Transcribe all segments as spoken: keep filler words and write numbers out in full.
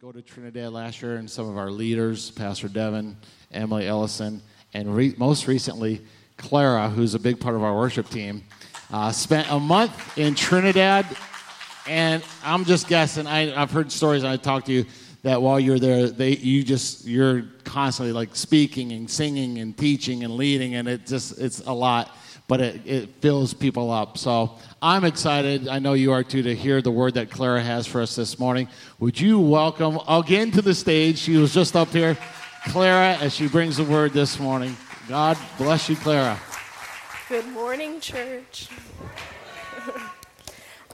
go to Trinidad last year, and some of our leaders, Pastor Devin, Emily Ellison, and re- most recently, Clara, who's a big part of our worship team, uh, spent a month in Trinidad. And I'm just guessing, I, I've heard stories, and I talked to you, that while you're there, they you just, you're constantly like speaking and singing and teaching and leading, and it just, it's a lot, but it, it fills people up. So I'm excited, I know you are too, to hear the word that Clara has for us this morning. Would you welcome again to the stage, she was just up here, Clara, as she brings the word this morning. God bless you, Clara. Good morning, church.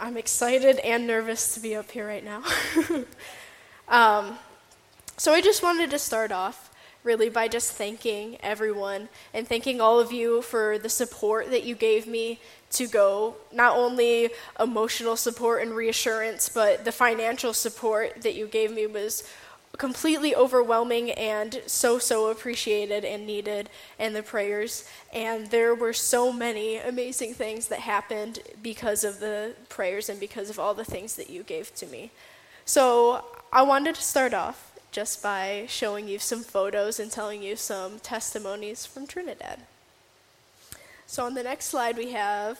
I'm excited and nervous to be up here right now. Um, so I just wanted to start off really by just thanking everyone and thanking all of you for the support that you gave me to go, not only emotional support and reassurance, but the financial support that you gave me was completely overwhelming and so, so appreciated and needed, and the prayers. And there were so many amazing things that happened because of the prayers and because of all the things that you gave to me. So I wanted to start off just by showing you some photos and telling you some testimonies from Trinidad. So on the next slide we have,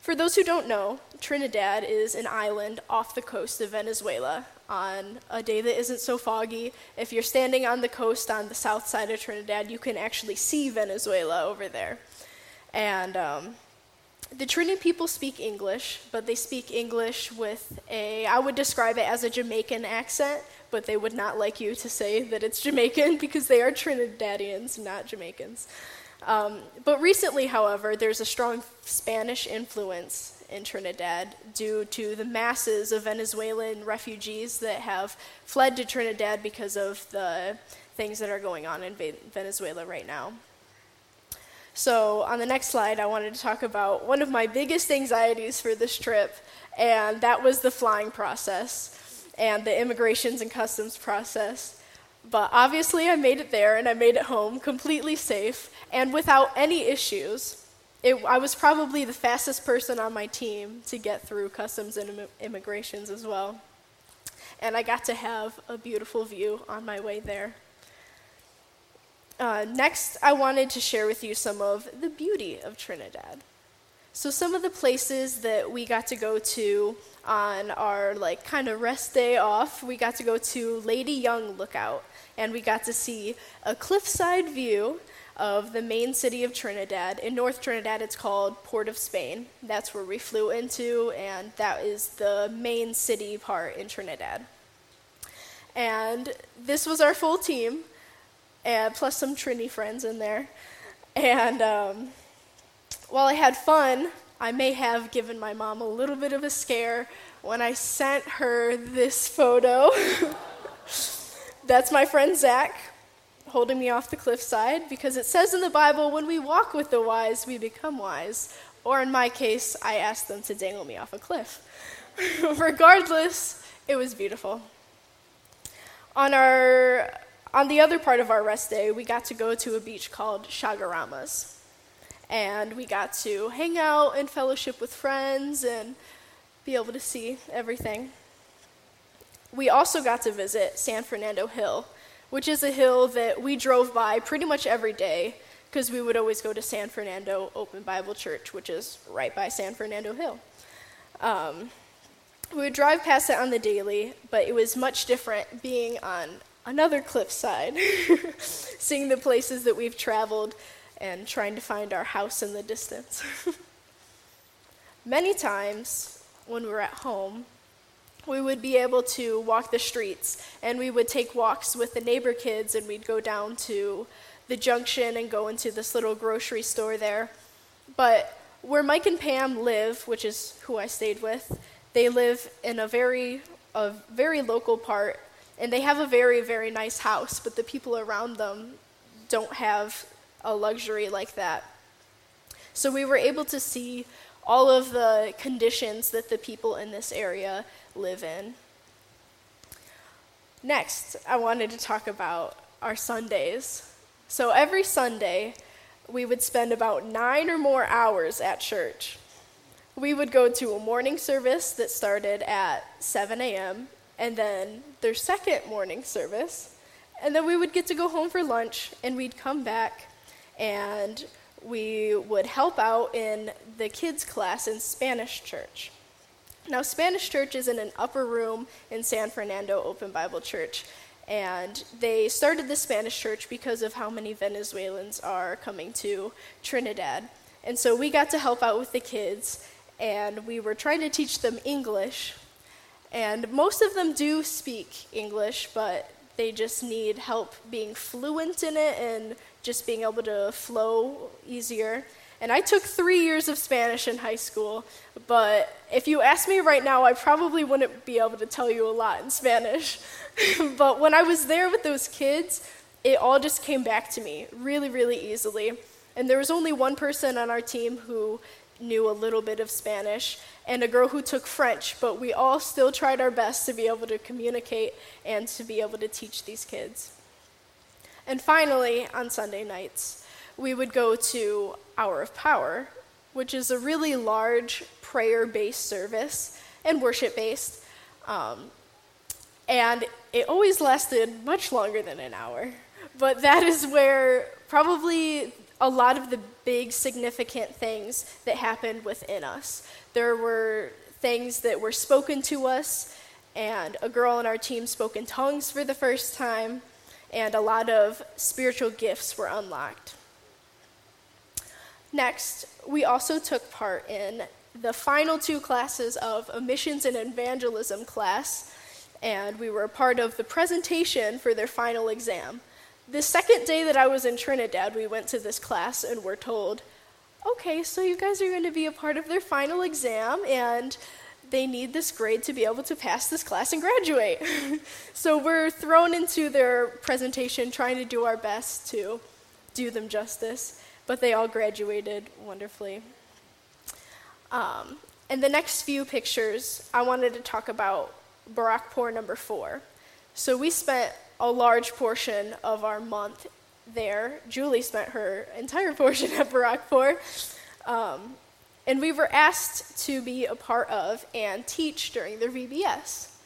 for those who don't know, Trinidad is an island off the coast of Venezuela on a day that isn't so foggy. If you're standing on the coast on the south side of Trinidad, you can actually see Venezuela over there. And um, the Trinidad people speak English, but they speak English with a, I would describe it as a Jamaican accent, but they would not like you to say that it's Jamaican because they are Trinidadians, not Jamaicans. Um, but recently, however, there's a strong Spanish influence in Trinidad due to the masses of Venezuelan refugees that have fled to Trinidad because of the things that are going on in Venezuela right now. So on the next slide, I wanted to talk about one of my biggest anxieties for this trip, and that was the flying process and the immigrations and customs process. But obviously, I made it there, and I made it home completely safe and without any issues. It, I was probably the fastest person on my team to get through customs and im- immigrations as well. And I got to have a beautiful view on my way there. Uh, next, I wanted to share with you some of the beauty of Trinidad. So some of the places that we got to go to on our like kind of rest day off, we got to go to Lady Young Lookout, and we got to see a cliffside view of the main city of Trinidad. In North Trinidad, it's called Port of Spain. That's where we flew into, and that is the main city part in Trinidad. And this was our full team. Uh, plus some Trini friends in there. And um, while I had fun, I may have given my mom a little bit of a scare when I sent her this photo. That's my friend Zach holding me off the cliffside, because it says in the Bible, when we walk with the wise, we become wise. Or in my case, I asked them to dangle me off a cliff. Regardless, it was beautiful. On our... On the other part of our rest day, we got to go to a beach called Chaguaramas, and we got to hang out and fellowship with friends and be able to see everything. We also got to visit San Fernando Hill, which is a hill that we drove by pretty much every day because we would always go to San Fernando Open Bible Church, which is right by San Fernando Hill. Um, we would drive past it on the daily, but it was much different being on another cliffside, seeing the places that we've traveled and trying to find our house in the distance. Many times when we were at home, we would be able to walk the streets, and we would take walks with the neighbor kids, and we'd go down to the junction and go into this little grocery store there. But where Mike and Pam live, which is who I stayed with, they live in a very, a very local part. And they have a very, very nice house, but the people around them don't have a luxury like that. So we were able to see all of the conditions that the people in this area live in. Next, I wanted to talk about our Sundays. So every Sunday, we would spend about nine or more hours at church. We would go to a morning service that started at seven a.m., and then their second morning service, and then we would get to go home for lunch, and we'd come back, and we would help out in the kids' class in Spanish church. Now, Spanish church is in an upper room in San Fernando Open Bible Church, and they started the Spanish church because of how many Venezuelans are coming to Trinidad. And so we got to help out with the kids, and we were trying to teach them English. And most of them do speak English, but they just need help being fluent in it and just being able to flow easier. And I took three years of Spanish in high school, but if you asked me right now, I probably wouldn't be able to tell you a lot in Spanish. But when I was there with those kids, it all just came back to me really, really easily. And there was only one person on our team who knew a little bit of Spanish, and a girl who took French, but we all still tried our best to be able to communicate and to be able to teach these kids. And finally, on Sunday nights, we would go to Hour of Power, which is a really large prayer-based service and worship-based, um, and it always lasted much longer than an hour. But that is where probably a lot of the big significant things that happened within us. There were things that were spoken to us, and a girl on our team spoke in tongues for the first time, and a lot of spiritual gifts were unlocked. Next, we also took part in the final two classes of a missions and evangelism class, and we were a part of the presentation for their final exam. The second day that I was in Trinidad, we went to this class and were told, okay, so you guys are going to be a part of their final exam, and they need this grade to be able to pass this class and graduate. So we're thrown into their presentation, trying to do our best to do them justice, but they all graduated wonderfully. Um, and the next few pictures, I wanted to talk about Barakpur number four. So we spent a large portion of our month there. Julie spent her entire portion at Barakpur. Um, and we were asked to be a part of and teach during their V B S.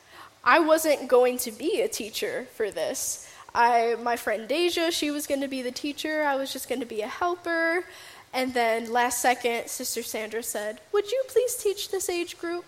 I wasn't going to be a teacher for this. I, my friend Deja, she was going to be the teacher. I was just going to be a helper. And then last second, Sister Sandra said, would you please teach this age group?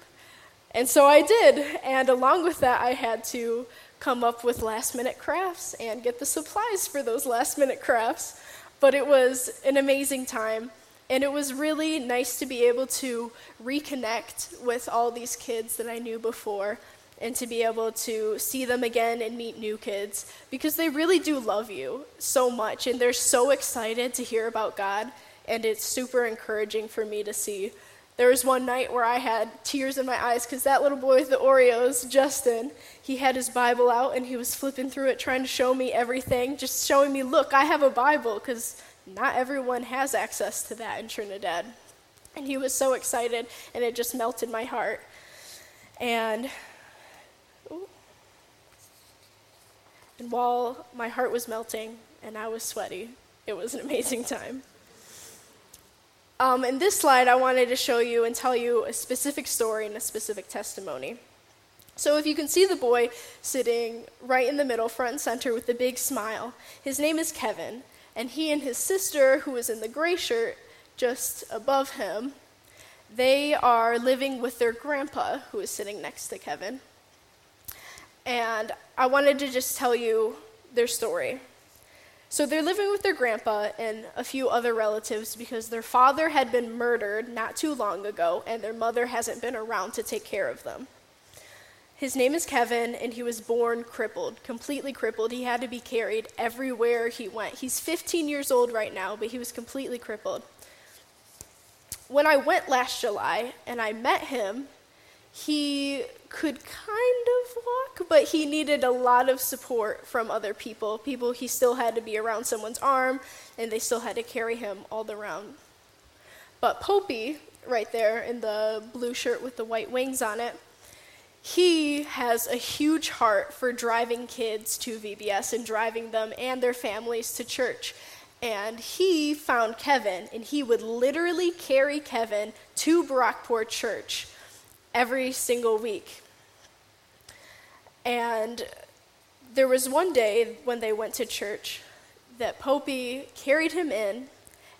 And so I did. And along with that, I had to come up with last-minute crafts and get the supplies for those last-minute crafts. But it was an amazing time, and it was really nice to be able to reconnect with all these kids that I knew before and to be able to see them again and meet new kids, because they really do love you so much, and they're so excited to hear about God, and it's super encouraging for me to see. There was one night where I had tears in my eyes because that little boy with the Oreos, Justin, he had his Bible out and he was flipping through it trying to show me everything, just showing me, look, I have a Bible, because not everyone has access to that in Trinidad. And he was so excited, and it just melted my heart. And, ooh, and while my heart was melting and I was sweaty, it was an amazing time. Um, in this slide, I wanted to show you and tell you a specific story and a specific testimony. So if you can see the boy sitting right in the middle, front and center, with a big smile, his name is Kevin, and he and his sister, who is in the gray shirt just above him, they are living with their grandpa, who is sitting next to Kevin. And I wanted to just tell you their story. So they're living with their grandpa and a few other relatives because their father had been murdered not too long ago, and their mother hasn't been around to take care of them. His name is Kevin, and he was born crippled, completely crippled. He had to be carried everywhere he went. He's fifteen years old right now, but he was completely crippled. When I went last July and I met him, he could kind of walk, but he needed a lot of support from other people. People, he still had to be around someone's arm, and they still had to carry him all around. But Poppy, right there in the blue shirt with the white wings on it, he has a huge heart for driving kids to V B S and driving them and their families to church. And he found Kevin, and he would literally carry Kevin to Barakpur Church every single week. And there was one day when they went to church that Poppy carried him in,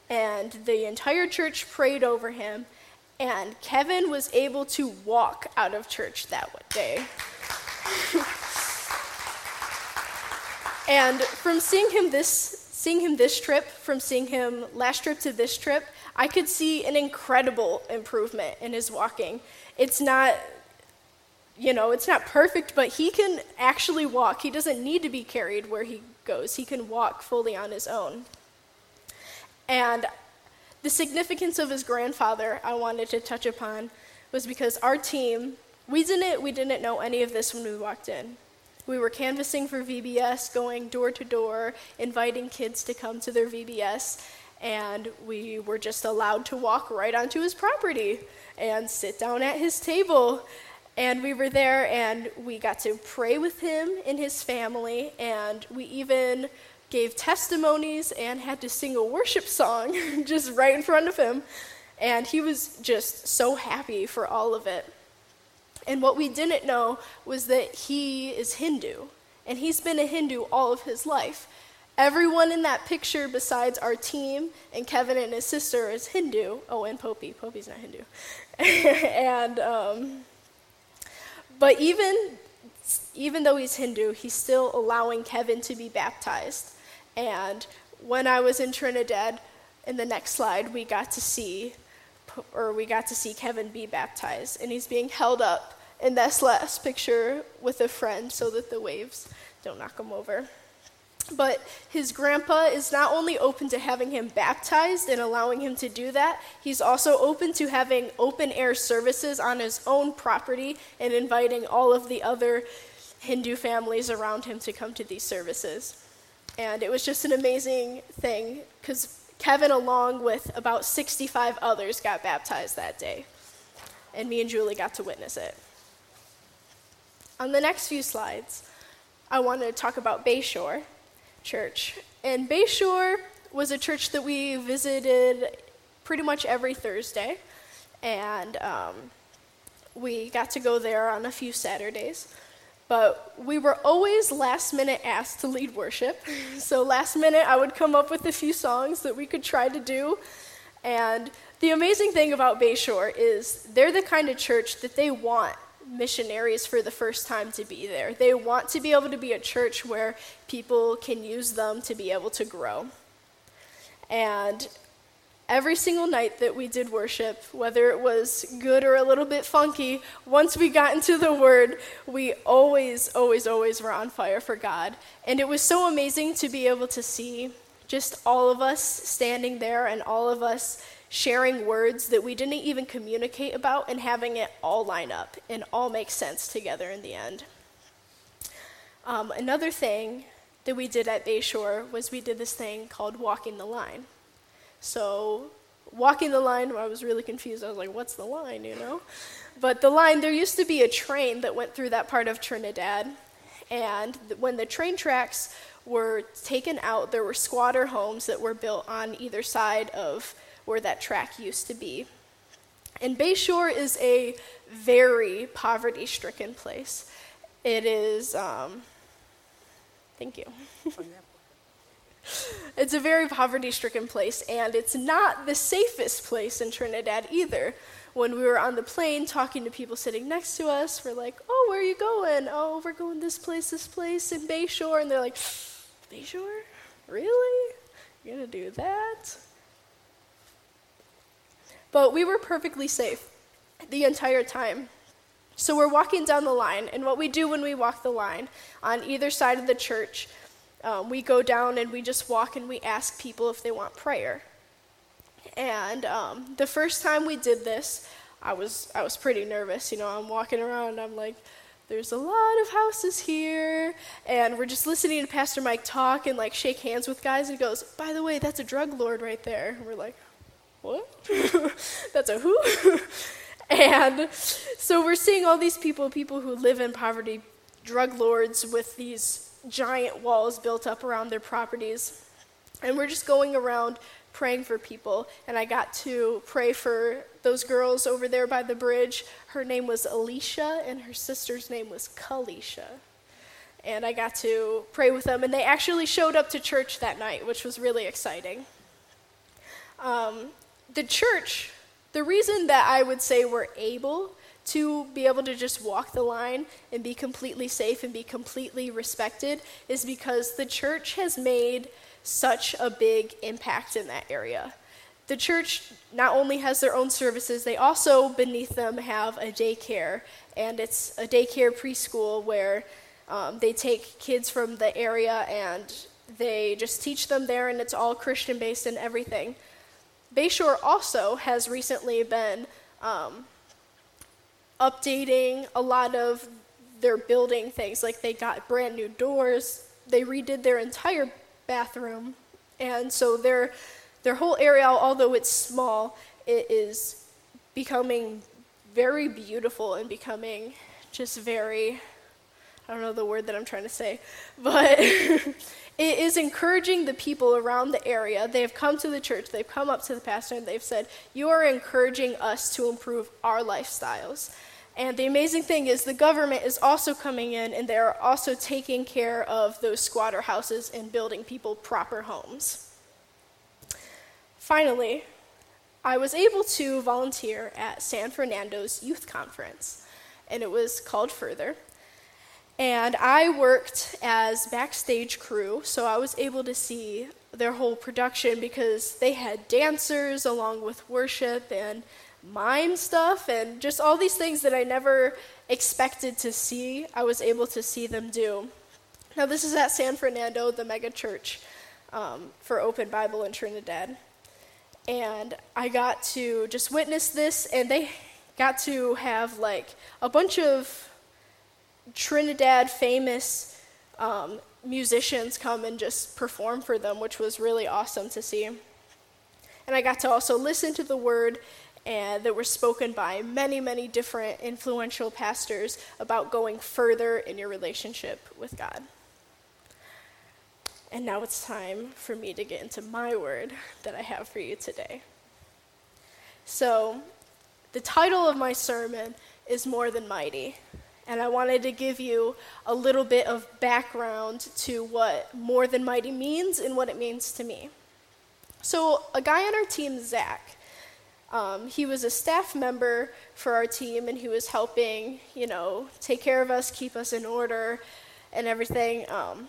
and the entire church prayed over him, and Kevin was able to walk out of church that one day. And from seeing him this seeing him this trip, from seeing him last trip to this trip, I could see an incredible improvement in his walking. It's not, you know, it's not perfect, but he can actually walk. He doesn't need to be carried where he goes. He can walk fully on his own. And the significance of his grandfather I wanted to touch upon was because our team, we didn't, we didn't know any of this when we walked in. We were canvassing for V B S, going door to door, inviting kids to come to their V B S, and we were just allowed to walk right onto his property and sit down at his table. And we were there, and we got to pray with him and his family, and we even gave testimonies and had to sing a worship song just right in front of him. And he was just so happy for all of it. And what we didn't know was that he is Hindu, and he's been a Hindu all of his life. Everyone in that picture besides our team and Kevin and his sister is Hindu. Oh, and Poppy. Poppy's not Hindu. and um, But even... Even though he's Hindu, he's still allowing Kevin to be baptized. And when I was in Trinidad, in the next slide, we got to see, or we got to see Kevin be baptized, and he's being held up in this last picture with a friend so that the waves don't knock him over. But his grandpa is not only open to having him baptized and allowing him to do that, he's also open to having open-air services on his own property and inviting all of the other Hindu families around him to come to these services. And it was just an amazing thing, because Kevin, along with about sixty-five others, got baptized that day. And me and Julie got to witness it. On the next few slides, I want to talk about Bayshore Church. And Bayshore was a church that we visited pretty much every Thursday, and um, we got to go there on a few Saturdays, but we were always last minute asked to lead worship. So last minute I would come up with a few songs that we could try to do. And the amazing thing about Bayshore is they're the kind of church that they want missionaries for the first time to be there. They want to be able to be a church where people can use them to be able to grow. And every single night that we did worship, whether it was good or a little bit funky, once we got into the Word, we always, always, always were on fire for God. And it was so amazing to be able to see just all of us standing there and all of us sharing words that we didn't even communicate about and having it all line up and all make sense together in the end. Um, another thing that we did at Bayshore was we did this thing called walking the line. So walking the line, I was really confused. I was like, what's the line, you know? But the line, there used to be a train that went through that part of Trinidad, and when the train tracks were taken out, there were squatter homes that were built on either side of where that track used to be. And Bayshore is a very poverty-stricken place. It is, um, thank you. It's a very poverty-stricken place, and it's not the safest place in Trinidad either. When we were on the plane talking to people sitting next to us, we're like, oh, where are you going? Oh, we're going this place, this place, in Bayshore. And they're like, Bayshore? Really? You're going to do that? But we were perfectly safe the entire time. So we're walking down the line, and what we do when we walk the line, on either side of the church, um, we go down and we just walk and we ask people if they want prayer. And um, the first time we did this, I was I was pretty nervous. You know, I'm walking around, I'm like, there's a lot of houses here, and we're just listening to Pastor Mike talk and like shake hands with guys, and he goes, by the way, that's a drug lord right there. And we're like, what? That's a who? And so we're seeing all these people, people who live in poverty, drug lords with these giant walls built up around their properties. And we're just going around praying for people. And I got to pray for those girls over there by the bridge. Her name was Alicia, and her sister's name was Kalisha. and I got to pray with them, and they actually showed up to church that night, which was really exciting. Um, the church, the reason that I would say we're able to be able to just walk the line and be completely safe and be completely respected is because the church has made such a big impact in that area. The church not only has their own services, they also beneath them have a daycare, and it's a daycare preschool where um, they take kids from the area and they just teach them there, and it's all Christian-based and everything. Bayshore also has recently been um, updating a lot of their building things. Like, they got brand new doors, they redid their entire bathroom, and so their their whole area, although it's small, it is becoming very beautiful and becoming just very, I don't know the word that I'm trying to say, but it is encouraging the people around the area. They have come to the church, they've come up to the pastor, and they've said, you are encouraging us to improve our lifestyles. And the amazing thing is the government is also coming in, and they are also taking care of those squatter houses and building people proper homes. Finally, I was able to volunteer at San Fernando's youth conference, and it was called Further. And I worked as backstage crew, so I was able to see their whole production because they had dancers along with worship and mime stuff and just all these things that I never expected to see. I was able to see them do. Now, this is at San Fernando, the mega church um, for Open Bible in Trinidad. And I got to just witness this, and they got to have like a bunch of Trinidad famous um, musicians come and just perform for them, which was really awesome to see. And I got to also listen to the word and, that were spoken by many, many different influential pastors about going further in your relationship with God. And now it's time for me to get into my word that I have for you today. So, the title of my sermon is More Than Mighty, and I wanted to give you a little bit of background to what More Than Mighty means and what it means to me. So, a guy on our team, Zach, um, he was a staff member for our team, and he was helping, you know, take care of us, keep us in order, and everything. Um,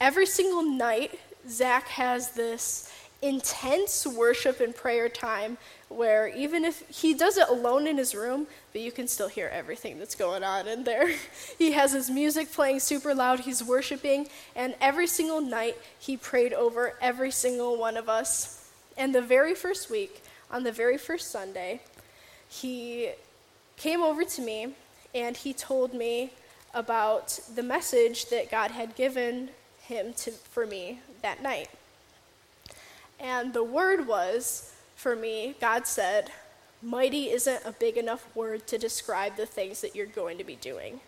Every single night, Zach has this intense worship and prayer time where even if he does it alone in his room, but you can still hear everything that's going on in there. He has his music playing super loud, he's worshiping, and every single night he prayed over every single one of us. And the very first week, on the very first Sunday, he came over to me and he told me about the message that God had given him to, for me that night. And the word was, for me, God said, mighty isn't a big enough word to describe the things that you're going to be doing.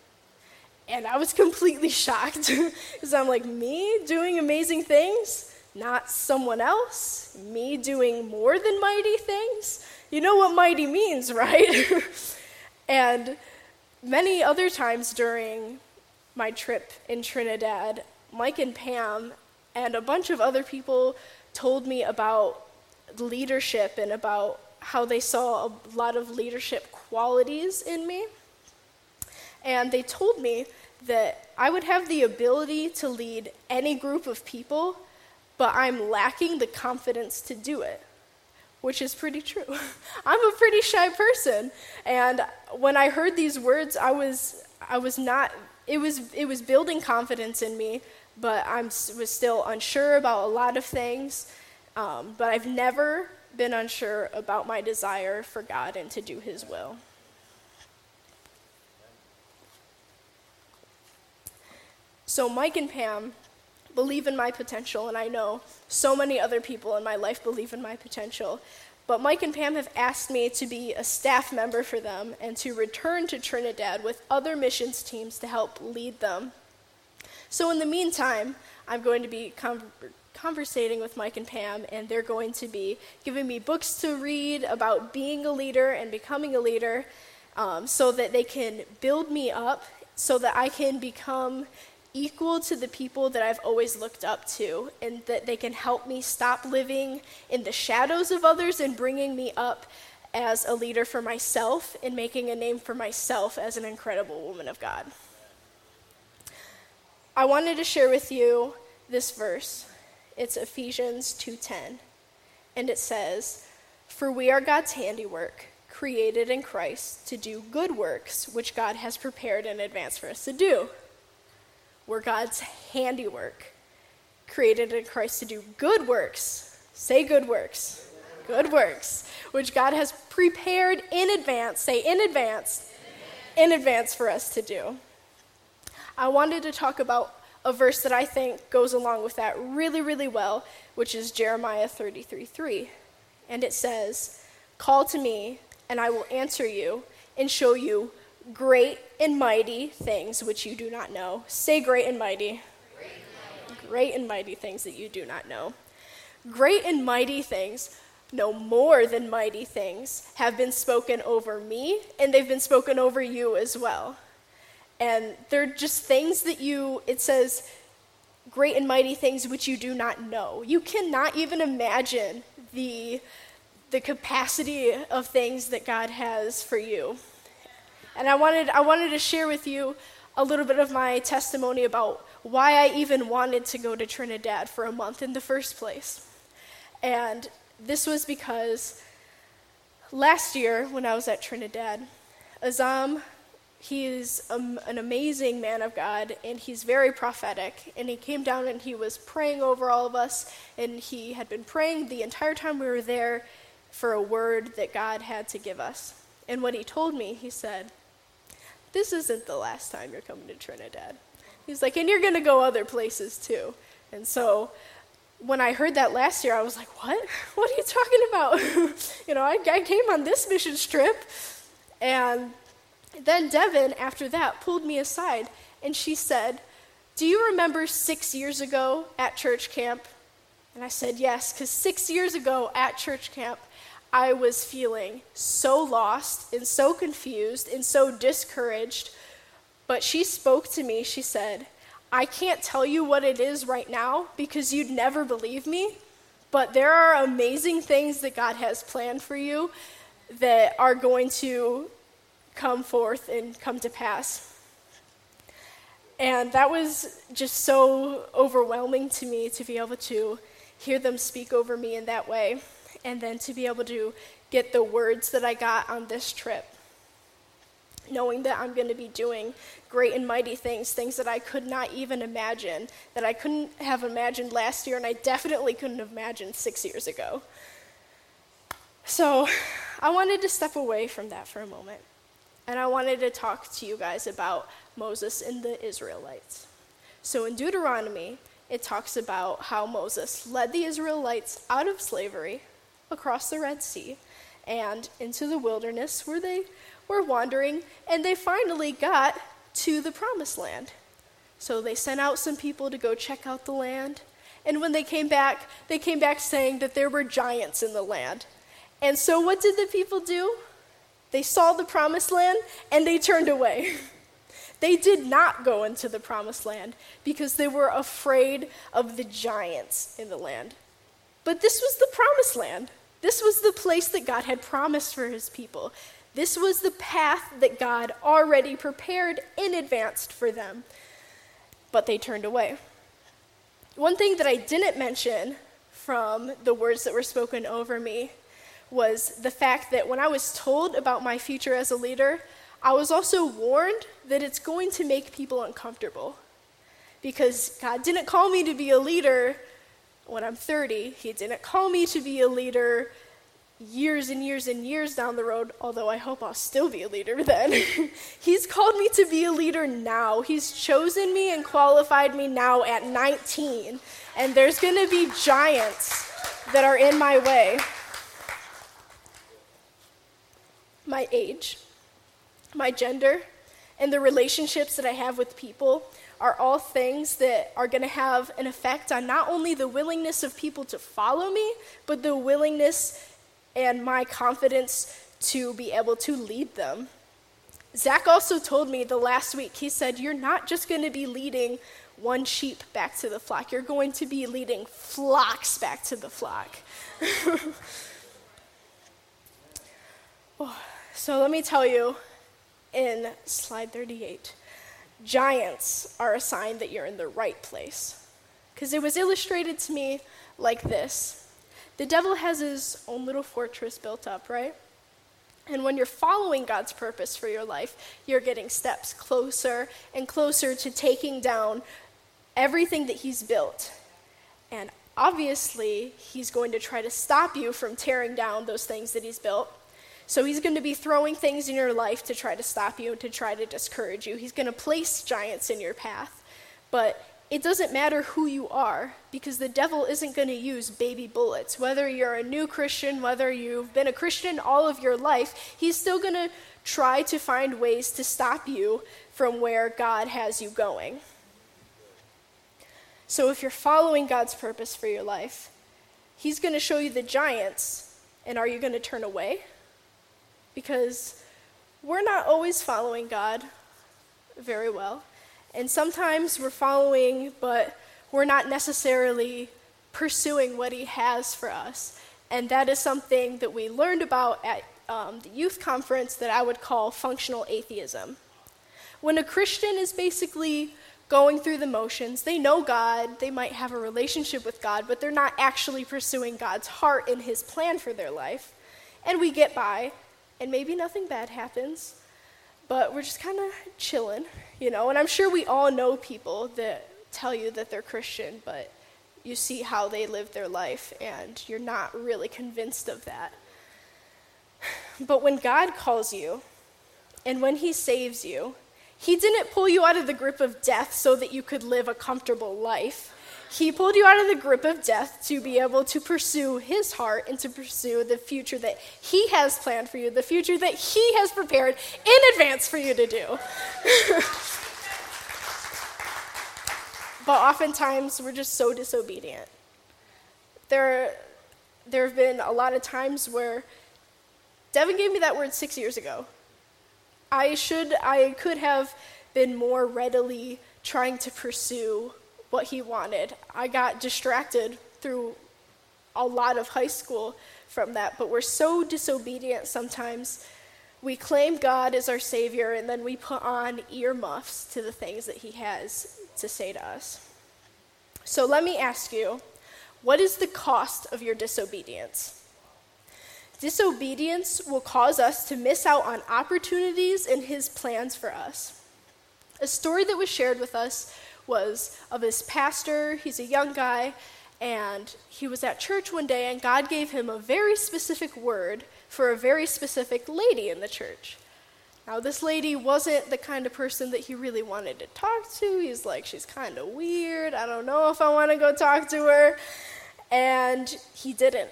And I was completely shocked because I'm like, me doing amazing things? Not someone else? Me doing more than mighty things? You know what mighty means, right? And many other times during my trip in Trinidad, Mike and Pam and a bunch of other people told me about leadership and about how they saw a lot of leadership qualities in me. And they told me that I would have the ability to lead any group of people, but I'm lacking the confidence to do it, which is pretty true. I'm a pretty shy person. And when I heard these words, I was I was not, it was it was building confidence in me, but I was still unsure about a lot of things, um, but I've never been unsure about my desire for God and to do His will. So Mike and Pam believe in my potential, and I know so many other people in my life believe in my potential, but Mike and Pam have asked me to be a staff member for them and to return to Trinidad with other missions teams to help lead them. So in the meantime, I'm going to be con- conversating with Mike and Pam, and they're going to be giving me books to read about being a leader and becoming a leader um, so that they can build me up so that I can become equal to the people that I've always looked up to, and that they can help me stop living in the shadows of others and bringing me up as a leader for myself and making a name for myself as an incredible woman of God. I wanted to share with you this verse. It's Ephesians two ten, and it says, "For we are God's handiwork, created in Christ to do good works, which God has prepared in advance for us to do." We're God's handiwork, created in Christ to do good works. Say good works. Good works, which God has prepared in advance. Say in advance. In advance for us to do. I wanted to talk about a verse that I think goes along with that really, really well, which is Jeremiah thirty-three three. And it says, "Call to me, and I will answer you and show you great and mighty things which you do not know." Say great and mighty. Great and mighty, great and mighty things that you do not know. Great and mighty things, no more than mighty things, have been spoken over me, and they've been spoken over you as well. And they're just things that you, it says, great and mighty things which you do not know. You cannot even imagine the the capacity of things that God has for you. And I wanted I wanted to share with you a little bit of my testimony about why I even wanted to go to Trinidad for a month in the first place. And this was because last year when I was at Trinidad, Azam, he is um, an amazing man of God, and he's very prophetic. And he came down and he was praying over all of us, and he had been praying the entire time we were there for a word that God had to give us. And what he told me, he said, "This isn't the last time you're coming to Trinidad." He's like, "And you're going to go other places too." And so when I heard that last year, I was like, what? What are you talking about? you know, I, I came on this mission trip. And then Devin, after that, pulled me aside, and she said, "Do you remember six years ago at church camp?" And I said, "Yes," because six years ago at church camp, I was feeling so lost and so confused and so discouraged. But she spoke to me. She said, "I can't tell you what it is right now because you'd never believe me, but there are amazing things that God has planned for you that are going to come forth and come to pass." And that was just so overwhelming to me to be able to hear them speak over me in that way, and then to be able to get the words that I got on this trip, knowing that I'm going to be doing great and mighty things, things that I could not even imagine, that I couldn't have imagined last year, and I definitely couldn't have imagined six years ago. So I wanted to step away from that for a moment. And I wanted to talk to you guys about Moses and the Israelites. So in Deuteronomy, it talks about how Moses led the Israelites out of slavery across the Red Sea and into the wilderness where they were wandering, and they finally got to the Promised Land. So they sent out some people to go check out the land, and when they came back, they came back saying that there were giants in the land. And so what did the people do? They saw the Promised Land, and they turned away. They did not go into the Promised Land because they were afraid of the giants in the land. But this was the Promised Land. This was the place that God had promised for his people. This was the path that God already prepared in advance for them. But they turned away. One thing that I didn't mention from the words that were spoken over me was the fact that when I was told about my future as a leader, I was also warned that it's going to make people uncomfortable, because God didn't call me to be a leader when I'm thirty. He didn't call me to be a leader years and years and years down the road, although I hope I'll still be a leader then. He's called me to be a leader now. He's chosen me and qualified me now at nineteen, and there's going to be giants that are in my way. My age, my gender, and the relationships that I have with people are all things that are going to have an effect on not only the willingness of people to follow me, but the willingness and my confidence to be able to lead them. Zach also told me the last week, he said, "You're not just going to be leading one sheep back to the flock. You're going to be leading flocks back to the flock. So let me tell you, in slide thirty-eight, giants are a sign that you're in the right place. Because it was illustrated to me like this. The devil has his own little fortress built up, right? And when you're following God's purpose for your life, you're getting steps closer and closer to taking down everything that he's built. And obviously, he's going to try to stop you from tearing down those things that he's built. So he's going to be throwing things in your life to try to stop you and to try to discourage you. He's going to place giants in your path. But it doesn't matter who you are, because the devil isn't going to use baby bullets. Whether you're a new Christian, whether you've been a Christian all of your life, he's still going to try to find ways to stop you from where God has you going. So if you're following God's purpose for your life, he's going to show you the giants, and are you going to turn away? Because we're not always following God very well. And sometimes we're following, but we're not necessarily pursuing what he has for us. And that is something that we learned about at um, the youth conference that I would call functional atheism. When a Christian is basically going through the motions, they know God, they might have a relationship with God, but they're not actually pursuing God's heart and his plan for their life. And we get by. And maybe nothing bad happens, but we're just kind of chilling, you know. And I'm sure we all know people that tell you that they're Christian, but you see how they live their life, and you're not really convinced of that. But when God calls you, and when he saves you, he didn't pull you out of the grip of death so that you could live a comfortable life. He pulled you out of the grip of death to be able to pursue his heart and to pursue the future that he has planned for you, the future that he has prepared in advance for you to do. But oftentimes, we're just so disobedient. There, there have been a lot of times where, Devin gave me that word six years ago. I should, I could have been more readily trying to pursue what he wanted. I got distracted through a lot of high school from that, but we're so disobedient sometimes. We claim God as our Savior, and then we put on earmuffs to the things that he has to say to us. So let me ask you, what is the cost of your disobedience? Disobedience will cause us to miss out on opportunities and his plans for us. A story that was shared with us was of his pastor. He's a young guy, and he was at church one day, and God gave him a very specific word for a very specific lady in the church. Now, this lady wasn't the kind of person that he really wanted to talk to. He's like, she's kind of weird. I don't know if I want to go talk to her. And he didn't.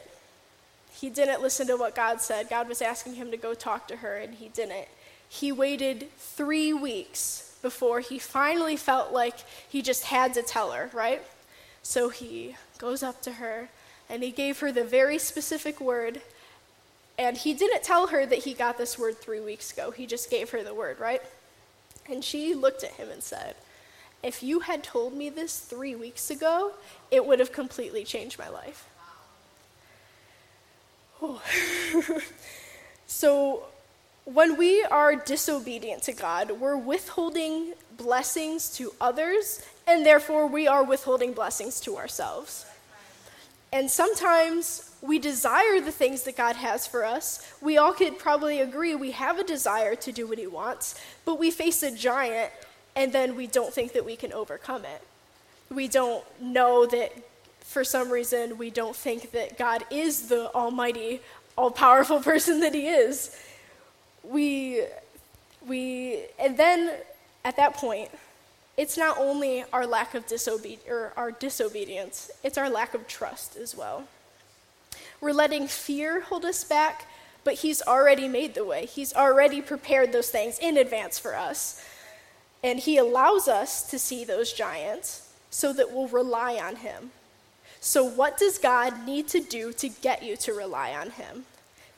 He didn't listen to what God said. God was asking him to go talk to her, and he didn't. He waited three weeks before he finally felt like he just had to tell her, right? So he goes up to her, and he gave her the very specific word, and he didn't tell her that he got this word three weeks ago. He just gave her the word, right? And she looked at him and said, "If you had told me this three weeks ago, it would have completely changed my life." Oh. So when we are disobedient to God, we're withholding blessings to others, and therefore we are withholding blessings to ourselves. And sometimes we desire the things that God has for us. We all could probably agree we have a desire to do what he wants, but we face a giant, and then we don't think that we can overcome it. We don't know that, for some reason, we don't think that God is the almighty, all-powerful person that he is. We, we, and then at that point, it's not only our lack of disobedience, or our disobedience, it's our lack of trust as well. We're letting fear hold us back, but he's already made the way. He's already prepared those things in advance for us. And he allows us to see those giants so that we'll rely on him. So what does God need to do to get you to rely on him?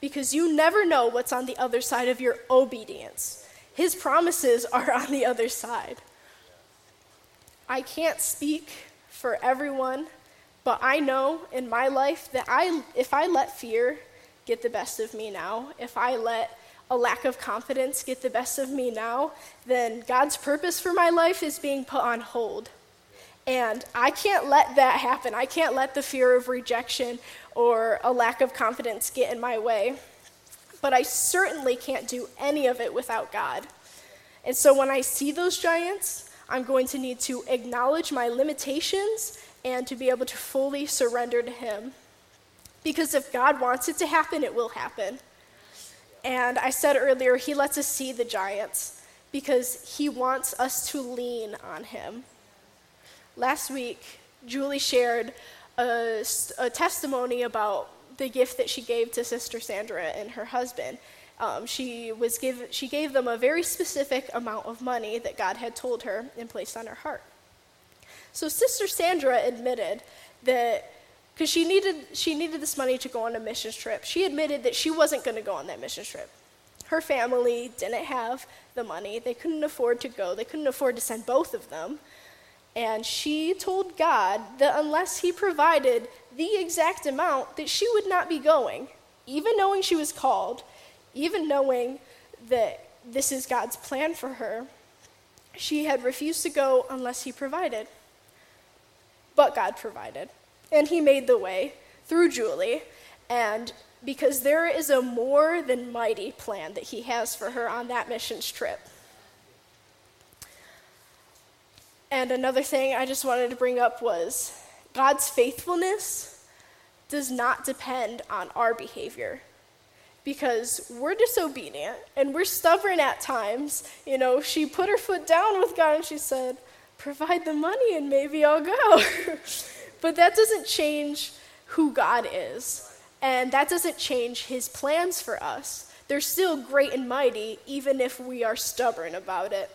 Because you never know what's on the other side of your obedience. His promises are on the other side. I can't speak for everyone, but I know in my life that I, if I let fear get the best of me now, if I let a lack of confidence get the best of me now, then God's purpose for my life is being put on hold. And I can't let that happen. I can't let the fear of rejection or a lack of confidence get in my way. But I certainly can't do any of it without God. And so when I see those giants, I'm going to need to acknowledge my limitations and to be able to fully surrender to him. Because if God wants it to happen, it will happen. And I said earlier, he lets us see the giants because he wants us to lean on him. Last week, Julie shared a, a testimony about the gift that she gave to Sister Sandra and her husband. Um, she was give, she gave them a very specific amount of money that God had told her and placed on her heart. So Sister Sandra admitted that, because she needed, she needed this money to go on a mission trip, she admitted that she wasn't going to go on that mission trip. Her family didn't have the money. They couldn't afford to go. They couldn't afford to send both of them. And she told God that unless he provided the exact amount, that she would not be going, even knowing she was called, even knowing that this is God's plan for her. She had refused to go unless he provided. But God provided. And he made the way through Julie. And because there is a more than mighty plan that he has for her on that missions trip. And another thing I just wanted to bring up was God's faithfulness does not depend on our behavior, because we're disobedient and we're stubborn at times. You know, she put her foot down with God and she said, provide the money and maybe I'll go. But that doesn't change who God is, and that doesn't change his plans for us. They're still great and mighty, even if we are stubborn about it.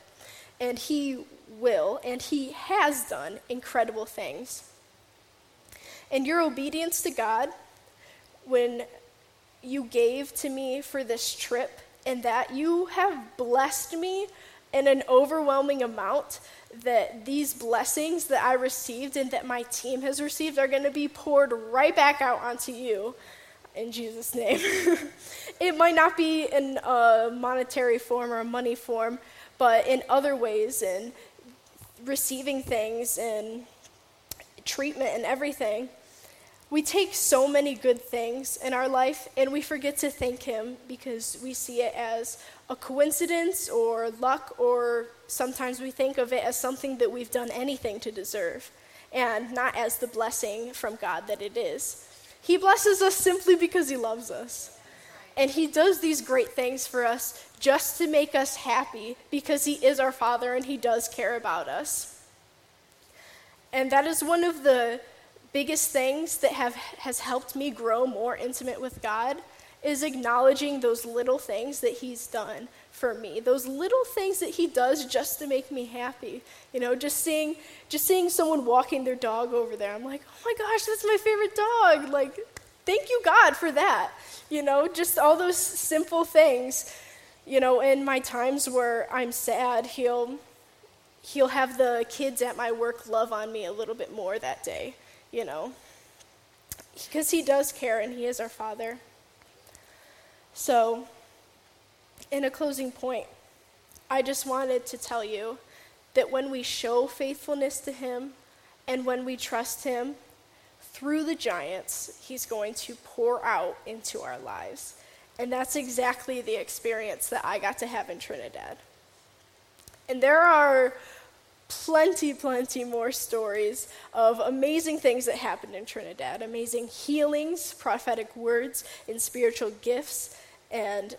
And he will, and he has done incredible things. And your obedience to God, when you gave to me for this trip, and that you have blessed me in an overwhelming amount, that these blessings that I received and that my team has received are going to be poured right back out onto you in Jesus' name. It might not be in a monetary form or a money form, but in other ways, in receiving things and treatment and everything. We take so many good things in our life and we forget to thank him because we see it as a coincidence or luck, or sometimes we think of it as something that we've done anything to deserve and not as the blessing from God that it is. He blesses us simply because he loves us. And he does these great things for us just to make us happy because he is our Father and he does care about us. And that is one of the biggest things that have has helped me grow more intimate with God, is acknowledging those little things that he's done for me, those little things that he does just to make me happy. You know, just seeing just seeing someone walking their dog over there, I'm like, oh my gosh, that's my favorite dog. Like, thank you, God, for that. You know, just all those simple things. You know, in my times where I'm sad, he'll he'll have the kids at my work love on me a little bit more that day, you know, because he does care and he is our Father. So, in a closing point, I just wanted to tell you that when we show faithfulness to him and when we trust him, through the giants, he's going to pour out into our lives. And that's exactly the experience that I got to have in Trinidad. And there are plenty, plenty more stories of amazing things that happened in Trinidad, amazing healings, prophetic words, and spiritual gifts. And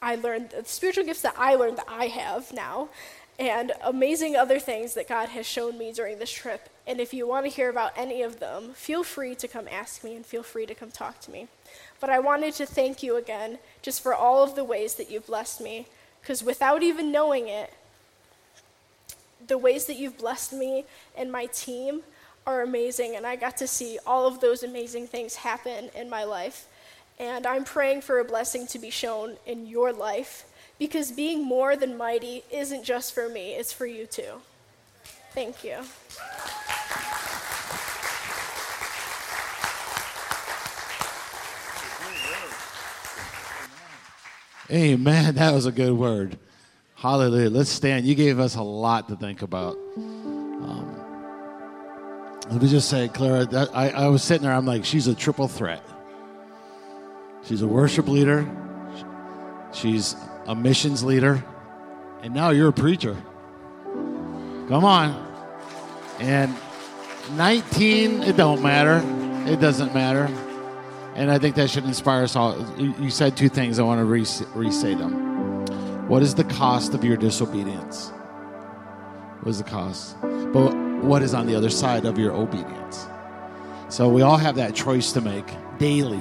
I learned the spiritual gifts that I learned that I have now, and amazing other things that God has shown me during this trip. And if you want to hear about any of them, feel free to come ask me and feel free to come talk to me. But I wanted to thank you again just for all of the ways that you've blessed me, because without even knowing it, the ways that you've blessed me and my team are amazing, and I got to see all of those amazing things happen in my life. And I'm praying for a blessing to be shown in your life, because being more than mighty isn't just for me, it's for you too. Thank you. Amen. That was a good word. Hallelujah. Let's stand. You gave us a lot to think about. Um, let me just say, Clara, that I, I was sitting there. I'm like, she's a triple threat. She's a worship leader. She's a missions leader. And now you're a preacher. Come on. And nineteen, it don't matter. It doesn't matter. And I think that should inspire us all. You said two things. I want to re-say them. What is the cost of your disobedience? What is the cost? But what is on the other side of your obedience? So we all have that choice to make daily.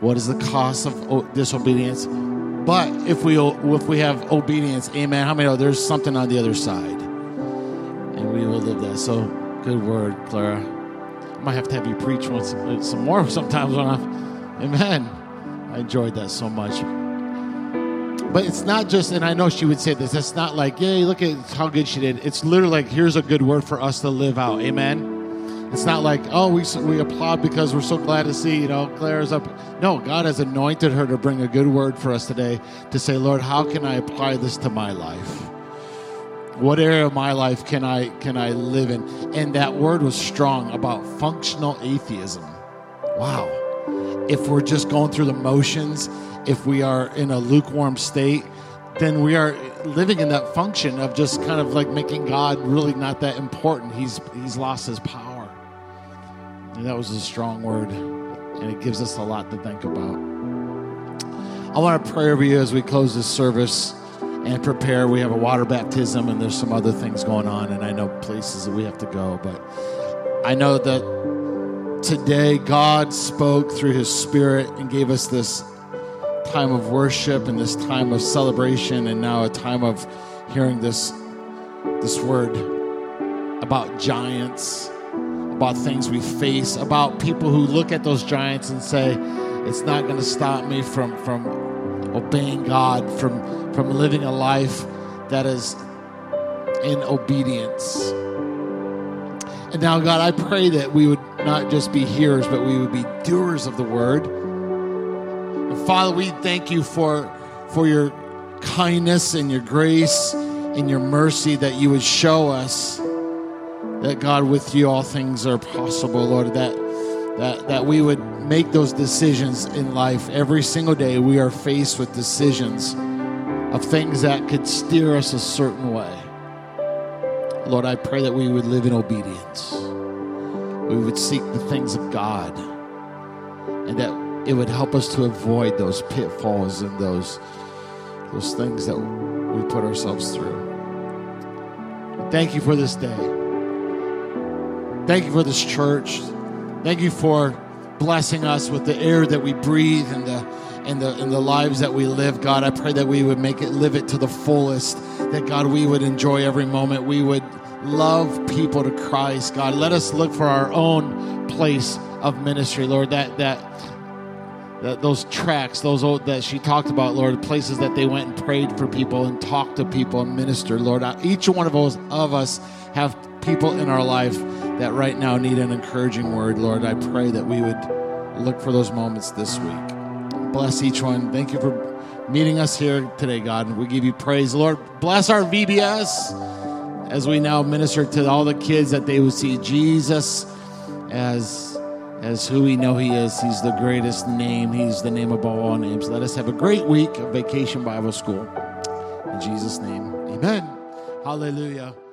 What is the cost of disobedience? But if we if we have obedience, amen, how many know there's something on the other side? And we will live that. So good word, Clara. I might have to have you preach once, some more sometimes when I'm, amen. I enjoyed that so much. But it's not just, and I know she would say this, it's not like, yay, look at how good she did. It's literally like, here's a good word for us to live out, amen. It's not like, oh, we we applaud because we're so glad to see, you know, Clara's up. No, God has anointed her to bring a good word for us today to say, Lord, how can I apply this to my life? What area of my life can I can I live in? And that word was strong about functional atheism. Wow. If we're just going through the motions, if we are in a lukewarm state, then we are living in that function of just kind of like making God really not that important. He's he's lost his power. And that was a strong word. And it gives us a lot to think about. I want to pray over you as we close this service. And prepare. We have a water baptism, and there's some other things going on, and I know places that we have to go. But I know that today God spoke through His Spirit and gave us this time of worship and this time of celebration, and now a time of hearing this this word about giants, about things we face, about people who look at those giants and say, "It's not going to stop me from from." Obeying God, from, from living a life that is in obedience. And now, God, I pray that we would not just be hearers, but we would be doers of the word. And Father, we thank you for, for your kindness and your grace and your mercy that you would show us that, God, with you all things are possible, Lord, that That, that we would make those decisions in life. Every single day we are faced with decisions of things that could steer us a certain way. Lord, I pray that we would live in obedience. We would seek the things of God, and that it would help us to avoid those pitfalls and those, those things that we put ourselves through. Thank you for this day. Thank you for this church. Thank you for blessing us with the air that we breathe and the and the and the lives that we live, God. I pray that we would make it live it to the fullest. That God, we would enjoy every moment. We would love people to Christ, God. Let us look for our own place of ministry, Lord. That that that those tracts, those old that she talked about, Lord, places that they went and prayed for people and talked to people and ministered, Lord. Each one of us of us have people in our life that right now need an encouraging word, Lord. I pray that we would look for those moments this week. Bless each one. Thank you for meeting us here today, God. We give you praise, Lord. Bless our V B S as we now minister to all the kids, that they would see Jesus as, as who we know he is. He's the greatest name. He's the name above all names. Let us have a great week of Vacation Bible School. In Jesus' name, amen. Hallelujah.